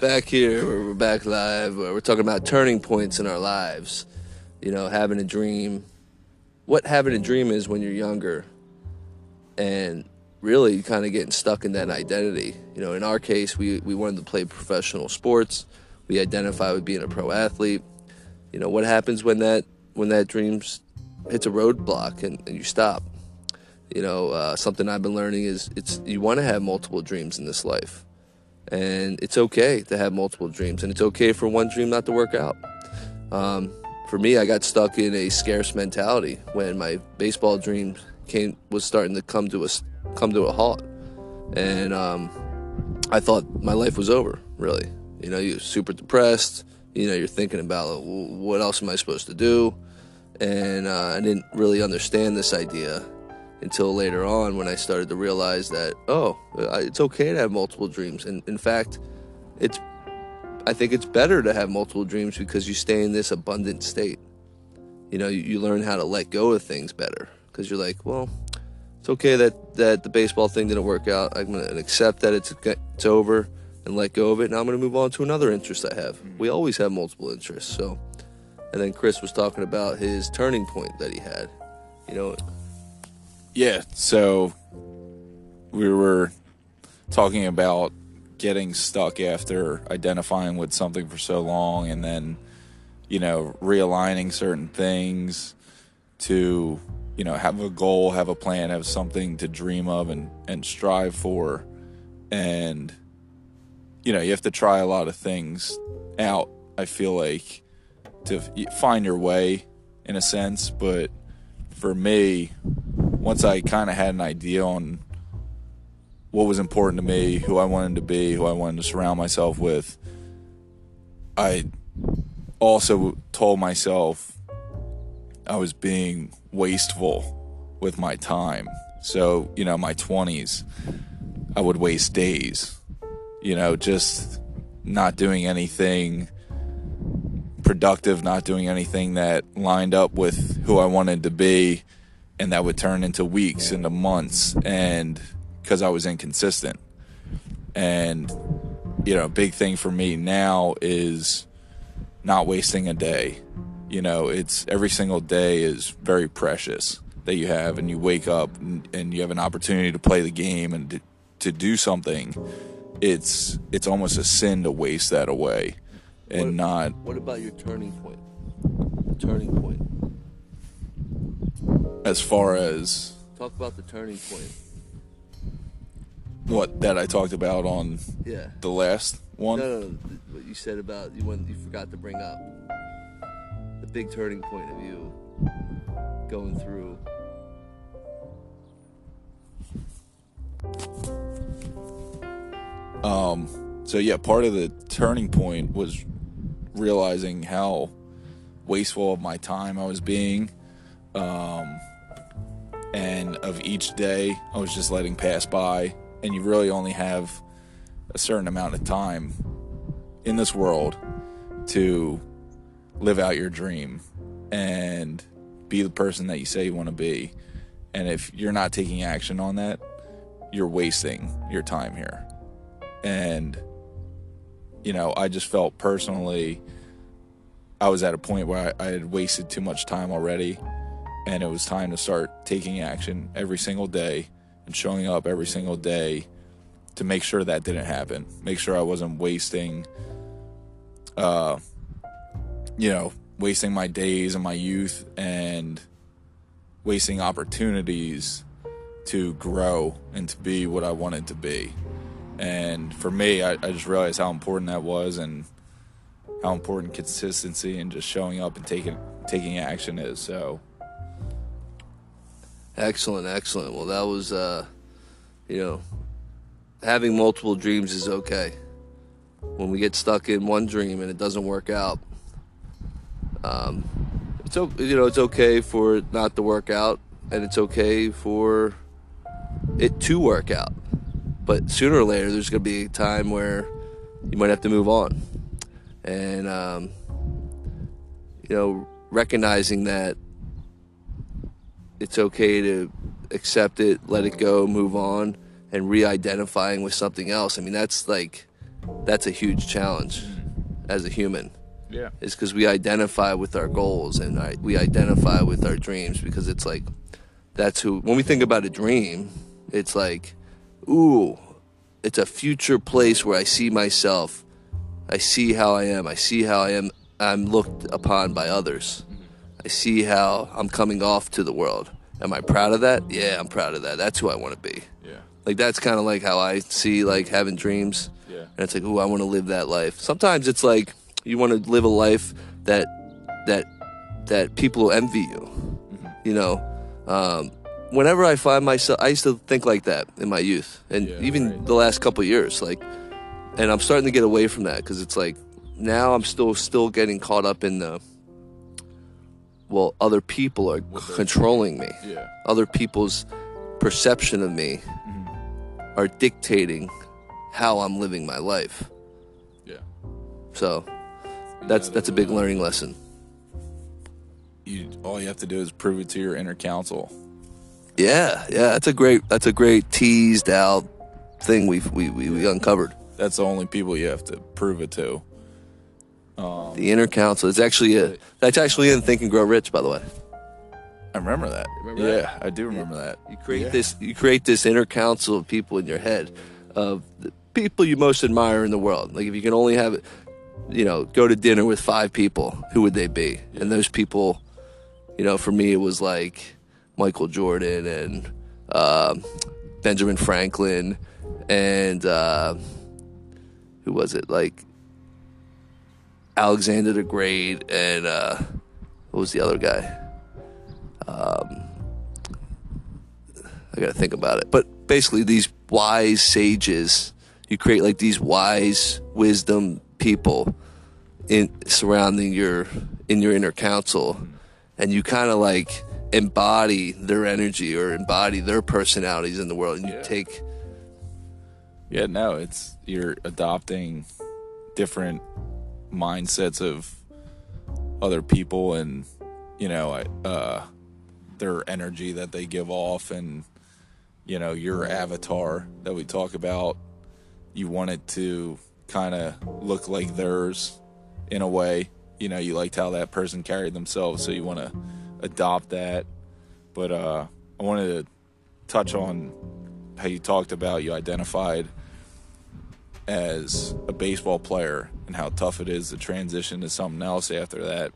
Back here, we're back live. We're talking about turning points in our lives. You know, having a dream. What having a dream is when you're younger and really kind of getting stuck in that identity. You know, in our case, we wanted to play professional sports. We identify with being a pro athlete. You know, what happens when that dream hits a roadblock and you stop? You know, something I've been learning is you want to have multiple dreams in this life. And it's okay to have multiple dreams, and it's okay for one dream not to work out. For me, I got stuck in a scarce mentality when my baseball dream was starting to come to a halt, and I thought my life was over. Really, you know, you're super depressed. You know, you're thinking about what else am I supposed to do, and I didn't really understand this idea until later on when I started to realize that, oh, it's okay to have multiple dreams. And in fact, I think it's better to have multiple dreams because you stay in this abundant state. You know, you learn how to let go of things better because you're like, well, it's okay that the baseball thing didn't work out. I'm going to accept that it's over and let go of it. Now I'm going to move on to another interest I have. We always have multiple interests. So, and then Chris was talking about his turning point that he had, you know. Yeah, so we were talking about getting stuck after identifying with something for so long and then, you know, realigning certain things to, you know, have a goal, have a plan, have something to dream of and strive for. And, you know, you have to try a lot of things out, I feel like, to find your way in a sense. But for me, once I kind of had an idea on what was important to me, who I wanted to be, who I wanted to surround myself with, I also told myself I was being wasteful with my time. So, you know, my 20s, I would waste days, you know, just not doing anything productive, not doing anything that lined up with who I wanted to be. And that would turn into weeks, into months, and because I was inconsistent. And, you know, a big thing for me now is not wasting a day. You know, it's every single day is very precious that you have, and you wake up and you have an opportunity to play the game and to do something. It's almost a sin to waste that away and What about your turning point? The turning point. As far as... Talk about the turning point. What, that I talked about on the last one? No, what you said about, you forgot to bring up. The big turning point of you going through. So yeah, part of the turning point was realizing how wasteful of my time I was being. And of each day, I was just letting pass by, and you really only have a certain amount of time in this world to live out your dream and be the person that you say you want to be. And if you're not taking action on that, you're wasting your time here. And, you know, I just felt personally I was at a point where I had wasted too much time already. And it was time to start taking action every single day and showing up every single day to make sure that didn't happen. Make sure I wasn't wasting my days and my youth and wasting opportunities to grow and to be what I wanted to be. And for me, I just realized how important that was and how important consistency and just showing up and taking action is. So... Excellent. Well, that was, you know, having multiple dreams is okay. When we get stuck in one dream and it doesn't work out, it's okay for it not to work out, and it's okay for it to work out. But sooner or later, there's going to be a time where you might have to move on. And, you know, recognizing that it's okay to accept it, let it go, move on, and re-identifying with something else. I mean, that's like that's a huge challenge as a human. Yeah. It's because we identify with our goals and we identify with our dreams, because it's like, that's who, when we think about a dream, it's like, ooh, it's a future place where I see myself. I see how I am. I see how I am. I'm looked upon by others. I see how I'm coming off to the world. Am I proud of that? Yeah, I'm proud of that. That's who I want to be. Yeah. Like, that's kind of like how I see, like, having dreams. Yeah. And it's like, ooh, I want to live that life. Sometimes it's like, you want to live a life that people envy you. Mm-hmm. You know, whenever I find myself, I used to think like that in my youth, and the last couple of years, like, and I'm starting to get away from that, because it's like, now I'm still getting caught up in the, well, other people are controlling me. Yeah. Other people's perception of me mm-hmm. are dictating how I'm living my life. Yeah. So that's a big learning lesson. All you have to do is prove it to your inner counsel. Yeah, that's a great teased out thing we uncovered. That's the only people you have to prove it to. The inner counsel. It's actually in Think and Grow Rich, by the way. I remember that. Yeah, I do remember that. You create this inner counsel of people in your head, of the people you most admire in the world. Like, if you can only have it, you know, go to dinner with 5 people, who would they be? And those people, you know, for me, it was like Michael Jordan and Benjamin Franklin and who was it? Like Alexander the Great and what was the other guy? I got to think about it. But basically, these wise sages, you create like these wise wisdom people surrounding your inner counsel, and you kind of like embody their energy or embody their personalities in the world, and you take. Yeah, no, it's you're adopting different mindsets of other people, and you know their energy that they give off, and you know your avatar that we talk about. You want it to kind of look like theirs in a way. You know, you liked how that person carried themselves, so you want to adopt that. But I wanted to touch on how you talked about you identified as a baseball player and how tough it is to transition to something else after that.